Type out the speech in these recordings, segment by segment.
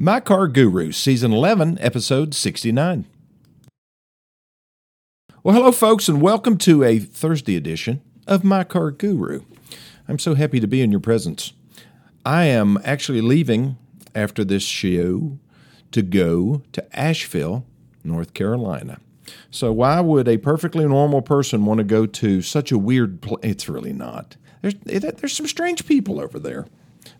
My Car Guru, Season 11, Episode 69. Well, hello, folks, and welcome to a Thursday edition of My Car Guru. I'm so happy to be in your presence. I am actually leaving after this show to go to Asheville, North Carolina. So why would a perfectly normal person want to go to such a weird place? It's really not. There's some strange people over there,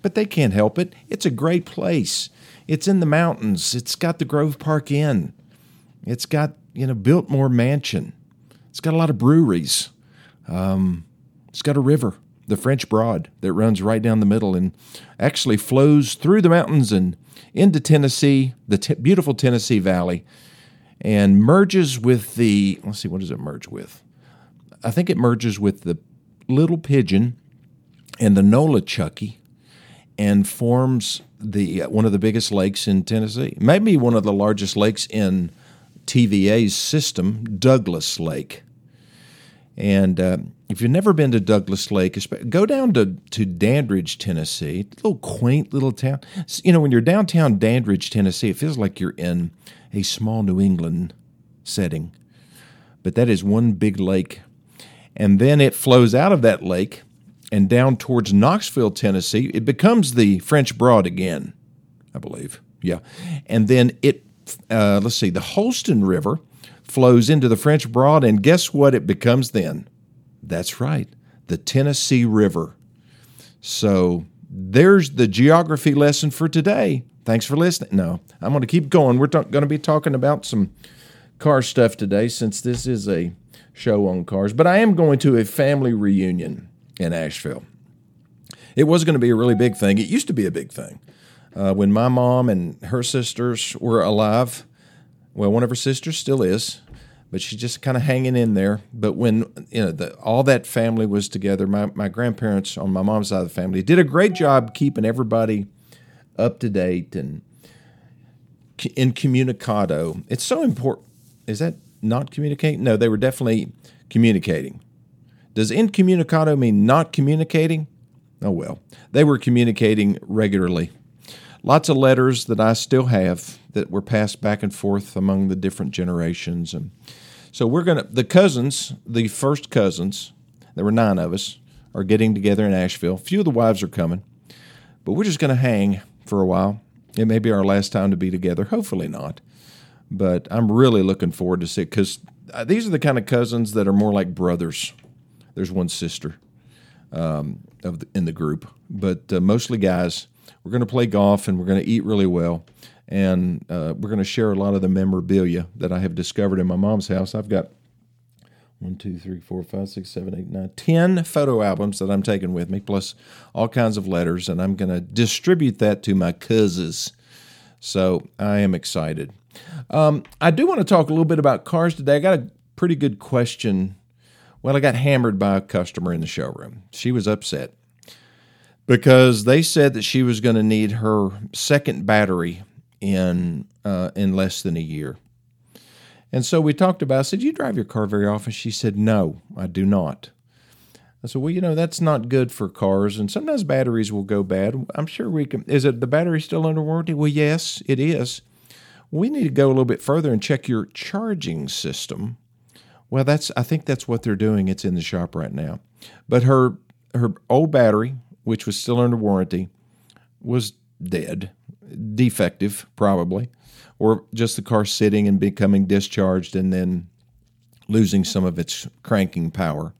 but they can't help it. It's a great place. It's in the mountains. It's got the Grove Park Inn. It's got, Biltmore Mansion. It's got a lot of breweries. It's got a river, the French Broad, that runs right down the middle and actually flows through the mountains and into Tennessee, the beautiful Tennessee Valley, and merges with the, what does it merge with? I think it merges with the Little Pigeon and the Nolichucky and forms the one of the biggest lakes in Tennessee. Maybe one of the largest lakes in TVA's system, Douglas Lake. And if you've never been to Douglas Lake, go down to Dandridge, Tennessee, a little quaint little town. When you're downtown Dandridge, Tennessee, it feels like you're in a small New England setting. But that is one big lake. And then it flows out of that lake and down towards Knoxville, Tennessee. It becomes the French Broad again, I believe. Yeah. And then it, the Holston River flows into the French Broad, and guess what it becomes then? That's right, the Tennessee River. So there's the geography lesson for today. Thanks for listening. No, I'm going to keep going. We're going to be talking about some car stuff today since this is a show on cars, but I am going to a family reunion in Asheville. It was going to be a really big thing. It used to be a big thing. When my mom and her sisters were alive, well, one of her sisters still is, but she's just kind of hanging in there. But when all that family was together, my grandparents on my mom's side of the family did a great job keeping everybody up to date and in communicado. It's so important. Is that not communicating? No, they were definitely communicating. Does incommunicado mean not communicating? Oh, well. They were communicating regularly. Lots of letters that I still have that were passed back and forth among the different generations. And so the first cousins, there were 9 of us, are getting together in Asheville. A few of the wives are coming, but we're just going to hang for a while. It may be our last time to be together. Hopefully not. But I'm really looking forward to see it because these are the kind of cousins that are more like brothers. There's one sister in the group, but mostly guys. We're going to play golf, and we're going to eat really well, and we're going to share a lot of the memorabilia that I have discovered in my mom's house. I've got 10 photo albums that I'm taking with me, plus all kinds of letters, and I'm going to distribute that to my cousins. So I am excited. I do want to talk a little bit about cars today. I got a pretty good question. Well, I got hammered by a customer in the showroom. She was upset, because they said that she was going to need her second battery in less than a year. And so we talked about it. I said, do you drive your car very often? She said, no, I do not. I said, well, that's not good for cars, and sometimes batteries will go bad. I'm sure we can. Is it the battery still under warranty? Well, yes, it is. We need to go a little bit further and check your charging system. Well, I think that's what they're doing. It's in the shop right now. But her old battery, which was still under warranty, was dead, defective probably, or just the car sitting and becoming discharged and then losing some of its cranking power.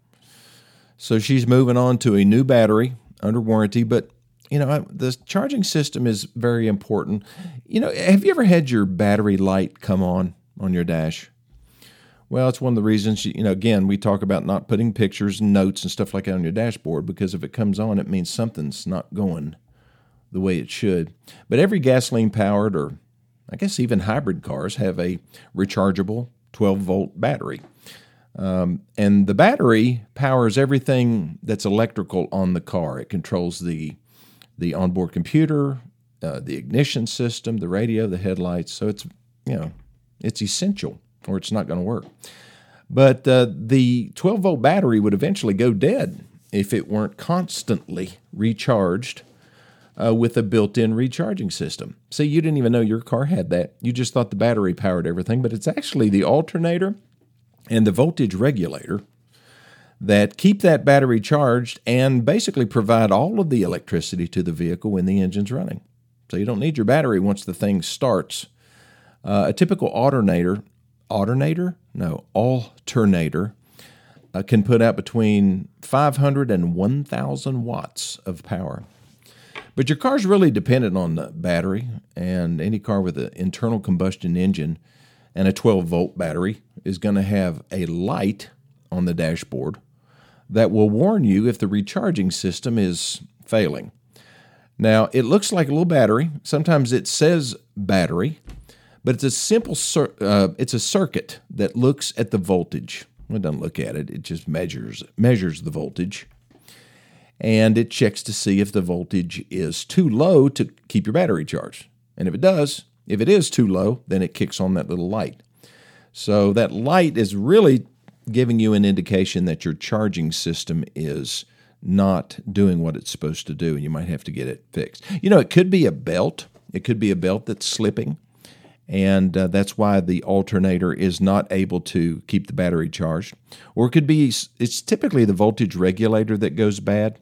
So she's moving on to a new battery under warranty, but the charging system is very important. Have you ever had your battery light come on your dash? Well, it's one of the reasons, again, we talk about not putting pictures and notes and stuff like that on your dashboard, because if it comes on, it means something's not going the way it should. But every gasoline-powered or I guess even hybrid cars have a rechargeable 12-volt battery. And the battery powers everything that's electrical on the car. It controls the onboard computer, the ignition system, the radio, the headlights. So it's essential, or it's not going to work. But the 12-volt battery would eventually go dead if it weren't constantly recharged with a built-in recharging system. See, you didn't even know your car had that. You just thought the battery powered everything, but it's actually the alternator and the voltage regulator that keep that battery charged and basically provide all of the electricity to the vehicle when the engine's running. So you don't need your battery once the thing starts. A typical alternator can put out between 500 and 1,000 watts of power. But your car's really dependent on the battery, and any car with an internal combustion engine and a 12-volt battery is going to have a light on the dashboard that will warn you if the recharging system is failing. Now, it looks like a little battery. Sometimes it says battery, but it's a simple circuit that looks at the voltage. Well, it doesn't look at it. It just measures the voltage, and it checks to see if the voltage is too low to keep your battery charged. And if it is too low, then it kicks on that little light. So that light is really giving you an indication that your charging system is not doing what it's supposed to do, and you might have to get it fixed. You know, it could be a belt. It could be a belt that's slipping, and that's why the alternator is not able to keep the battery charged. Or it could be, it's typically the voltage regulator that goes bad.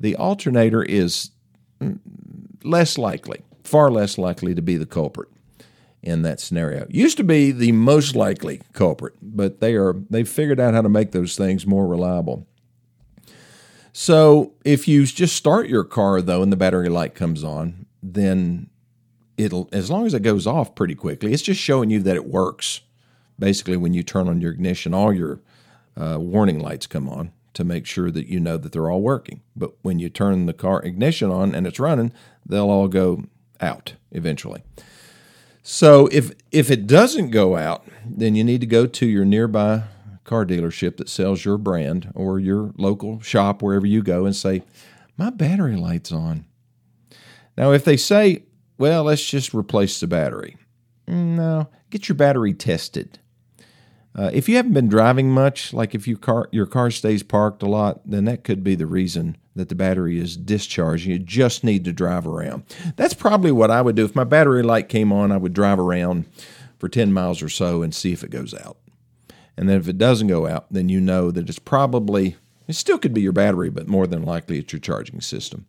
The alternator is far less likely to be the culprit in that scenario. It used to be the most likely culprit, but they've figured out how to make those things more reliable. So if you just start your car, though, and the battery light comes on, then as long as it goes off pretty quickly, it's just showing you that it works. Basically, when you turn on your ignition, all your warning lights come on to make sure that you know that they're all working. But when you turn the car ignition on and it's running, they'll all go out eventually. So if it doesn't go out, then you need to go to your nearby car dealership that sells your brand or your local shop, wherever you go, and say, my battery light's on. Now, if they say, well, let's just replace the battery. No, get your battery tested. If you haven't been driving much, like if your car stays parked a lot, then that could be the reason that the battery is discharging. You just need to drive around. That's probably what I would do. If my battery light came on, I would drive around for 10 miles or so and see if it goes out. And then if it doesn't go out, then you know that it still could be your battery, but more than likely it's your charging system.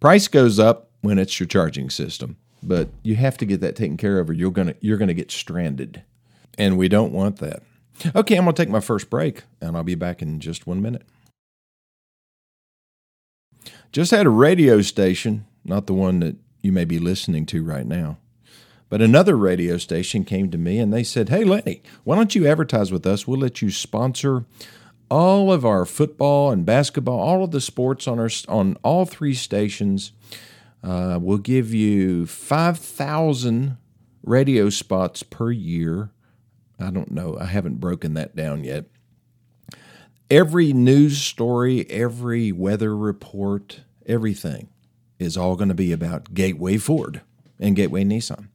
Price goes up when it's your charging system, but you have to get that taken care of or you're going to get stranded. And we don't want that. Okay, I'm going to take my first break, and I'll be back in just 1 minute. Just had a radio station, not the one that you may be listening to right now, but another radio station came to me and they said, hey, Lenny, why don't you advertise with us? We'll let you sponsor all of our football and basketball, all of the sports on all three stations. We'll give you 5,000 radio spots per year. I don't know. I haven't broken that down yet. Every news story, every weather report, everything is all going to be about Gateway Ford and Gateway Nissan.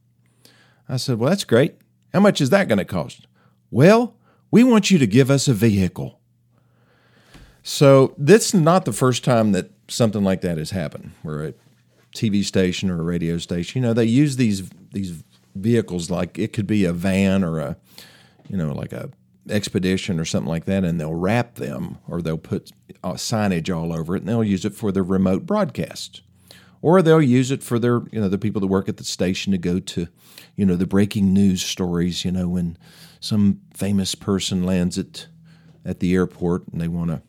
I said, well, that's great. How much is that going to cost? Well, we want you to give us a vehicle. So this is not the first time that something like that has happened, where a TV station or a radio station, you know, they use these vehicles, like it could be a van or a, you know, like a Expedition or something like that, and they'll wrap them or they'll put signage all over it, and they'll use it for their remote broadcasts. Or they'll use it for their, you know, the people that work at the station to go to, you know, the breaking news stories, you know, when some famous person lands at the airport and they want to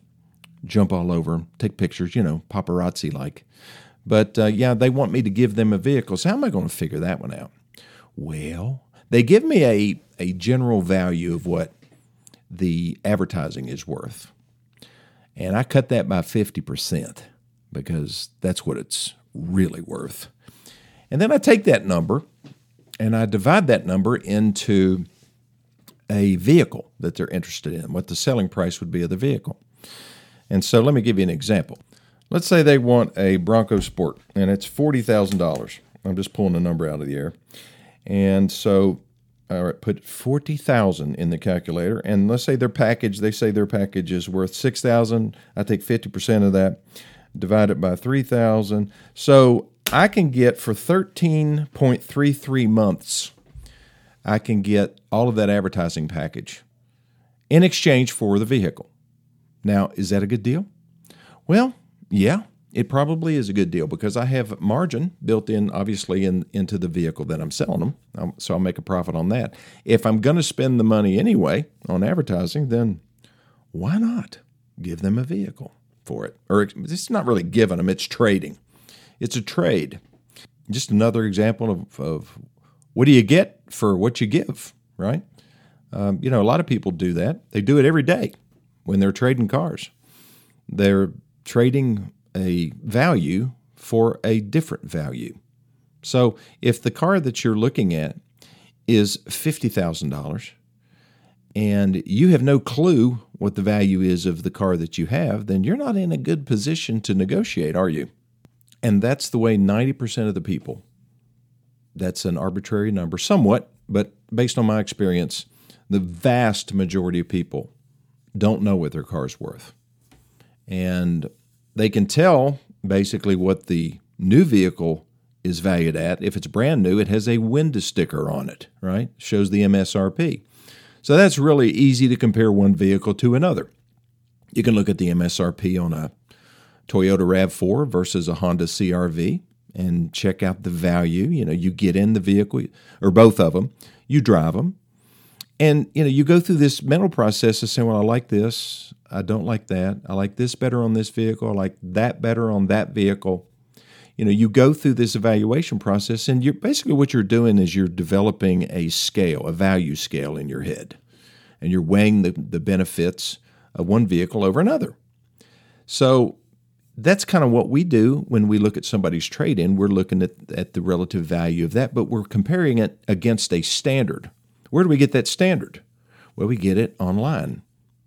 jump all over them, take pictures, you know, paparazzi-like. But, yeah, they want me to give them a vehicle. So how am I going to figure that one out? Well, they give me a general value of what the advertising is worth. And I cut that by 50% because that's what it's really worth. And then I take that number and I divide that number into a vehicle that they're interested in, what the selling price would be of the vehicle. And so let me give you an example. Let's say they want a Bronco Sport and it's $40,000. I'm just pulling a number out of the air. And so all right, put $40,000 in the calculator, and let's say their package is worth $6,000. I take 50% of that, divide it by $3,000. So I can get for 13.33 months, I can get all of that advertising package in exchange for the vehicle. Now, is that a good deal? Well, yeah, it probably is a good deal because I have margin built in, obviously, into the vehicle that I'm selling them. So I'll make a profit on that. If I'm going to spend the money anyway on advertising, then why not give them a vehicle for it? Or it's not really giving them, it's trading. It's a trade. Just another example of what do you get for what you give, right? A lot of people do that. They do it every day when they're trading cars. They're trading a value for a different value. So if the car that you're looking at is $50,000 and you have no clue what the value is of the car that you have, then you're not in a good position to negotiate, are you? And that's the way 90% of the people, that's an arbitrary number somewhat, but based on my experience, the vast majority of people don't know what their car's worth. And they can tell basically what the new vehicle is valued at. If it's brand new, it has a window sticker on it, right? Shows the MSRP. So that's really easy to compare one vehicle to another. You can look at the MSRP on a Toyota RAV4 versus a Honda CRV and check out the value. You get in the vehicle, or both of them, you drive them, and you go through this mental process of saying, well, I like this, I don't like that, I like this better on this vehicle, I like that better on that vehicle. You go through this evaluation process, and you're basically what you're doing is you're developing a scale, a value scale in your head, and you're weighing the benefits of one vehicle over another. So that's kind of what we do when we look at somebody's trade-in. We're looking at the relative value of that, but we're comparing it against a standard. Where do we get that standard? Well, we get it online.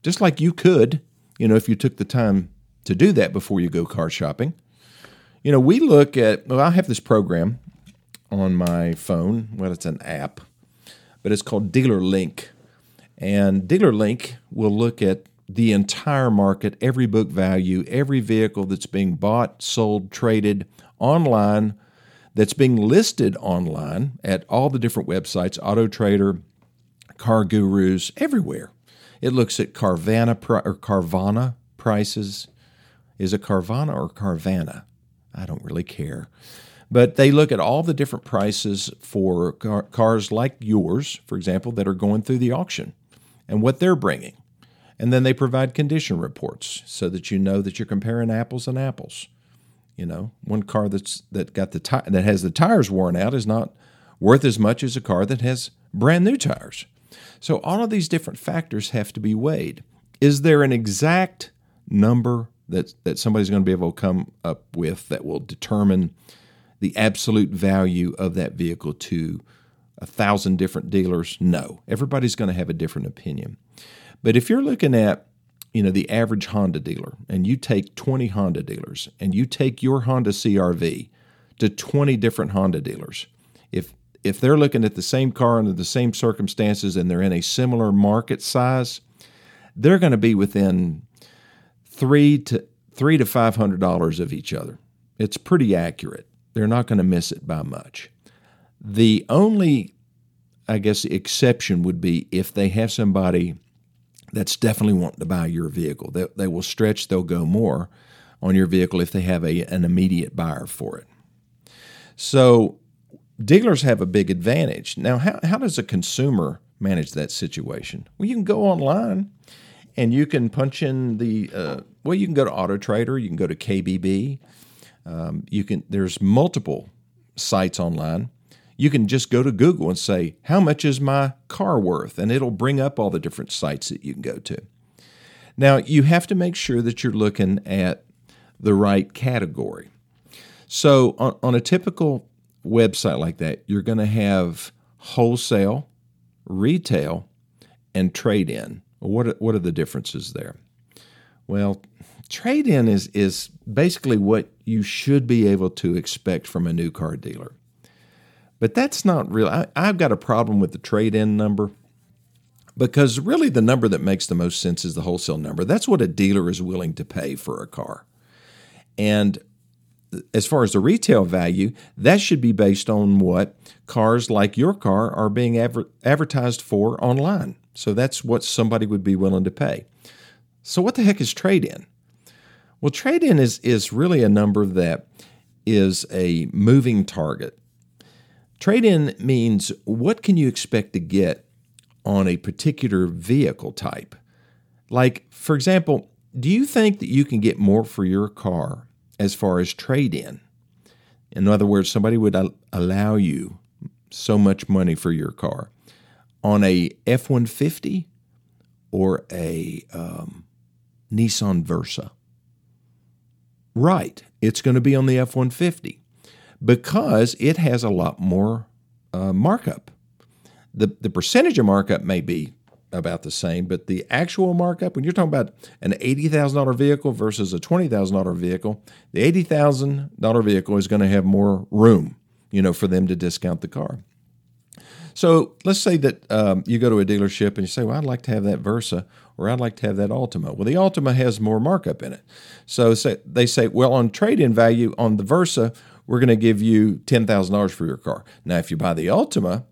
Just like you could, if you took the time to do that before you go car shopping. We look at, I have this program on my phone. Well, it's an app, but it's called Dealer Link. And Dealer Link will look at the entire market, every book value, every vehicle that's being bought, sold, traded online, that's being listed online at all the different websites, Auto Trader, Car Gurus, everywhere. It looks at Carvana prices. Is it Carvana or Carvana? I don't really care. But they look at all the different prices for cars like yours, for example, that are going through the auction and what they're bringing. And then they provide condition reports so that you know that you're comparing apples and apples. One car that has the tires worn out is not worth as much as a car that has brand new tires. So all of these different factors have to be weighed. Is there an exact number that somebody's going to be able to come up with that will determine the absolute value of that vehicle to 1,000 different dealers? No. Everybody's going to have a different opinion. But if you're looking at, the average Honda dealer, and you take 20 Honda dealers, and you take your Honda CRV to 20 different Honda dealers, if they're looking at the same car under the same circumstances and they're in a similar market size, they're going to be within $300 to $500 of each other. It's pretty accurate. They're not going to miss it by much. The only, exception would be if they have somebody that's definitely wanting to buy your vehicle. They will stretch, they'll go more on your vehicle if they have an immediate buyer for it. So dealers have a big advantage. Now, how does a consumer manage that situation? Well, you can go online and you can punch in you can go to Auto Trader, you can go to KBB. There's multiple sites online. You can just go to Google and say, how much is my car worth? And it'll bring up all the different sites that you can go to. Now, you have to make sure that you're looking at the right category. So on a typical website like that, you're going to have wholesale, retail, and trade-in. What are the differences there? Well, trade-in is basically what you should be able to expect from a new car dealer. But that's not real. I've got a problem with the trade-in number because really the number that makes the most sense is the wholesale number. That's what a dealer is willing to pay for a car. And as far as the retail value, that should be based on what cars like your car are being advertised for online. So that's what somebody would be willing to pay. So what the heck is trade-in? Well, trade-in is really a number that is a moving target. Trade-in means what can you expect to get on a particular vehicle type? Like, for example, do you think that you can get more for your car as far as trade-in? In other words, somebody would allow you so much money for your car on a F-150 or a Nissan Versa. Right, it's going to be on the F-150 because it has a lot more markup. The percentage of markup may be about the same, but the actual markup, when you're talking about an $80,000 vehicle versus a $20,000 vehicle, the $80,000 vehicle is going to have more room, you know, for them to discount the car. So let's say that you go to a dealership and you say, well, I'd like to have that Versa or I'd like to have that Altima. Well, the Altima has more markup in it. So they say, well, on trade-in value on the Versa, we're going to give you $10,000 for your car. Now, if you buy the Altima,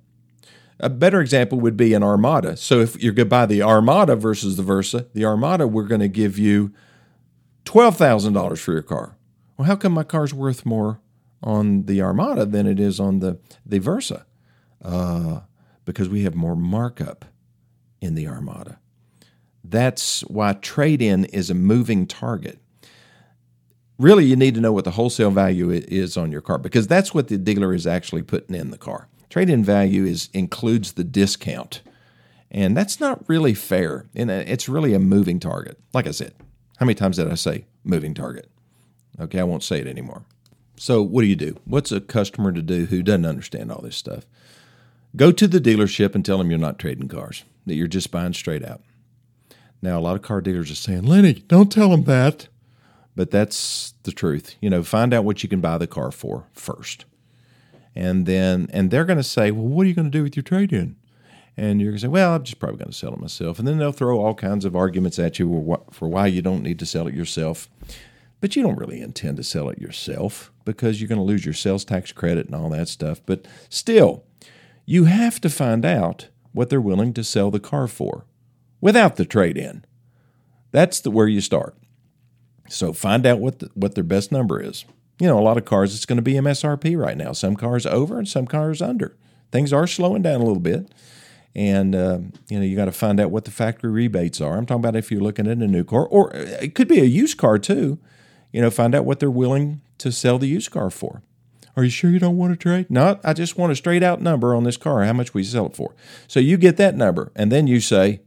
a better example would be an Armada. So if you're going to buy the Armada versus the Versa, the Armada, we're going to give you $12,000 for your car. Well, how come my car's worth more on the Armada than it is on the Versa? Because we have more markup in the Armada. That's why trade-in is a moving target. Really, you need to know what the wholesale value is on your car because that's what the dealer is actually putting in the car. Trade-in value includes the discount, and that's not really fair, and it's really a moving target. Like I said, how many times did I say moving target? Okay, I won't say it anymore. So what do you do? What's a customer to do who doesn't understand all this stuff? Go to the dealership and tell them you're not trading cars, that you're just buying straight out. Now, a lot of car dealers are saying, Lenny, don't tell them that. But that's the truth. You know, find out what you can buy the car for first. And they're going to say, well, what are you going to do with your trade-in? And you're going to say, well, I'm just probably going to sell it myself. And then they'll throw all kinds of arguments at you for why you don't need to sell it yourself. But you don't really intend to sell it yourself because you're going to lose your sales tax credit and all that stuff. But still, you have to find out what they're willing to sell the car for without the trade-in. That's where you start. So find out what their best number is. You know, a lot of cars, it's going to be MSRP right now. Some cars over and some cars under. Things are slowing down a little bit. And, you know, you got to find out what the factory rebates are. I'm talking about if you're looking at a new car, or it could be a used car too. You know, find out what they're willing to sell the used car for. Are you sure you don't want to trade? No, I just want a straight out number on this car, how much will you sell it for? So you get that number, and then you say,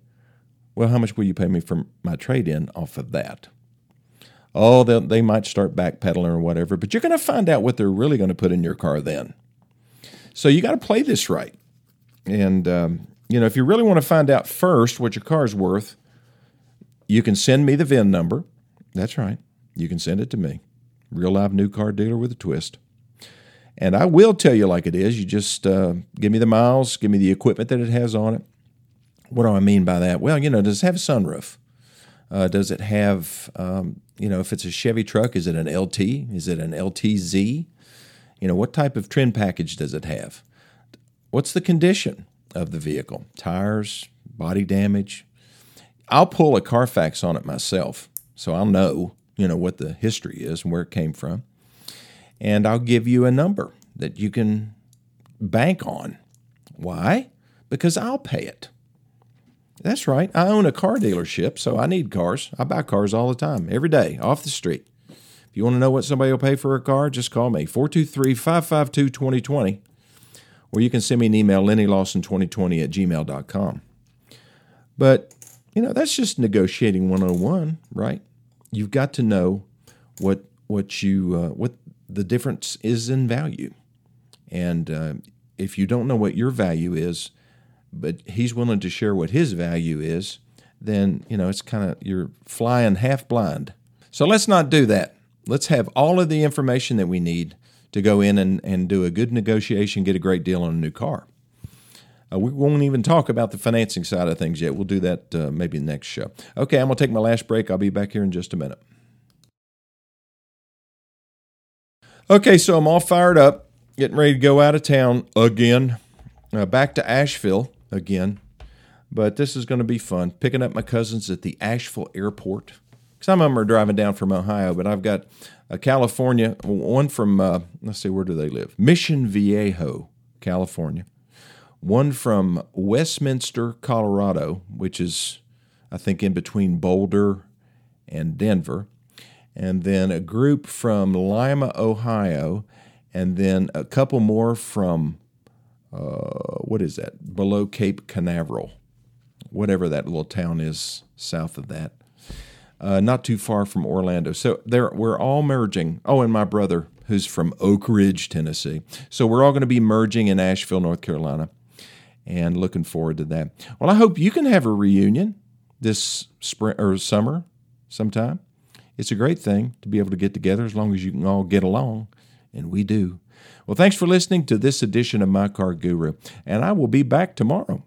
well, how much will you pay me for my trade-in off of that? Oh, they might start backpedaling or whatever, but you're going to find out what they're really going to put in your car then. So you got to play this right. And, you know, if you really want to find out first what your car's worth, you can send me the VIN number. That's right. You can send it to me. Real live new car dealer with a twist. And I will tell you like it is. You just give me the miles, give me the equipment that it has on it. What do I mean by that? Well, you know, does it have a sunroof? Does it have, you know, if it's a Chevy truck, is it an LT? Is it an LTZ? You know, what type of trim package does it have? What's the condition of the vehicle? Tires, body damage? I'll pull a Carfax on it myself, so I'll know, you know, what the history is and where it came from. And I'll give you a number that you can bank on. Why? Because I'll pay it. That's right. I own a car dealership, so I need cars. I buy cars all the time, every day, off the street. If you want to know what somebody will pay for a car, just call me, 423-552-2020, or you can send me an email, lennylawson2020@gmail.com. But, you know, that's just negotiating 101, right? You've got to know what the difference is in value. And if you don't know what your value is, but he's willing to share what his value is, then, you know, it's kind of, you're flying half blind. So let's not do that. Let's have all of the information that we need to go in and do a good negotiation, get a great deal on a new car. We won't even talk about the financing side of things yet. We'll do that maybe next show. Okay, I'm going to take my last break. I'll be back here in just a minute. Okay, so I'm all fired up, getting ready to go out of town again, back to Asheville again. But this is going to be fun, picking up my cousins at the Asheville airport. Some of them are driving down from Ohio, but I've got a California, one from, let's see, where do they live? Mission Viejo, California. One from Westminster, Colorado, which is, I think, in between Boulder and Denver. And then a group from Lima, Ohio, and then a couple more from, what is that, below Cape Canaveral, whatever that little town is south of that, not too far from Orlando. So we're all merging. Oh, and my brother, who's from Oak Ridge, Tennessee. So we're all going to be merging in Asheville, North Carolina, and looking forward to that. Well, I hope you can have a reunion this spring or summer sometime. It's a great thing to be able to get together as long as you can all get along, and we do. Well, thanks for listening to this edition of My Car Guru, and I will be back tomorrow.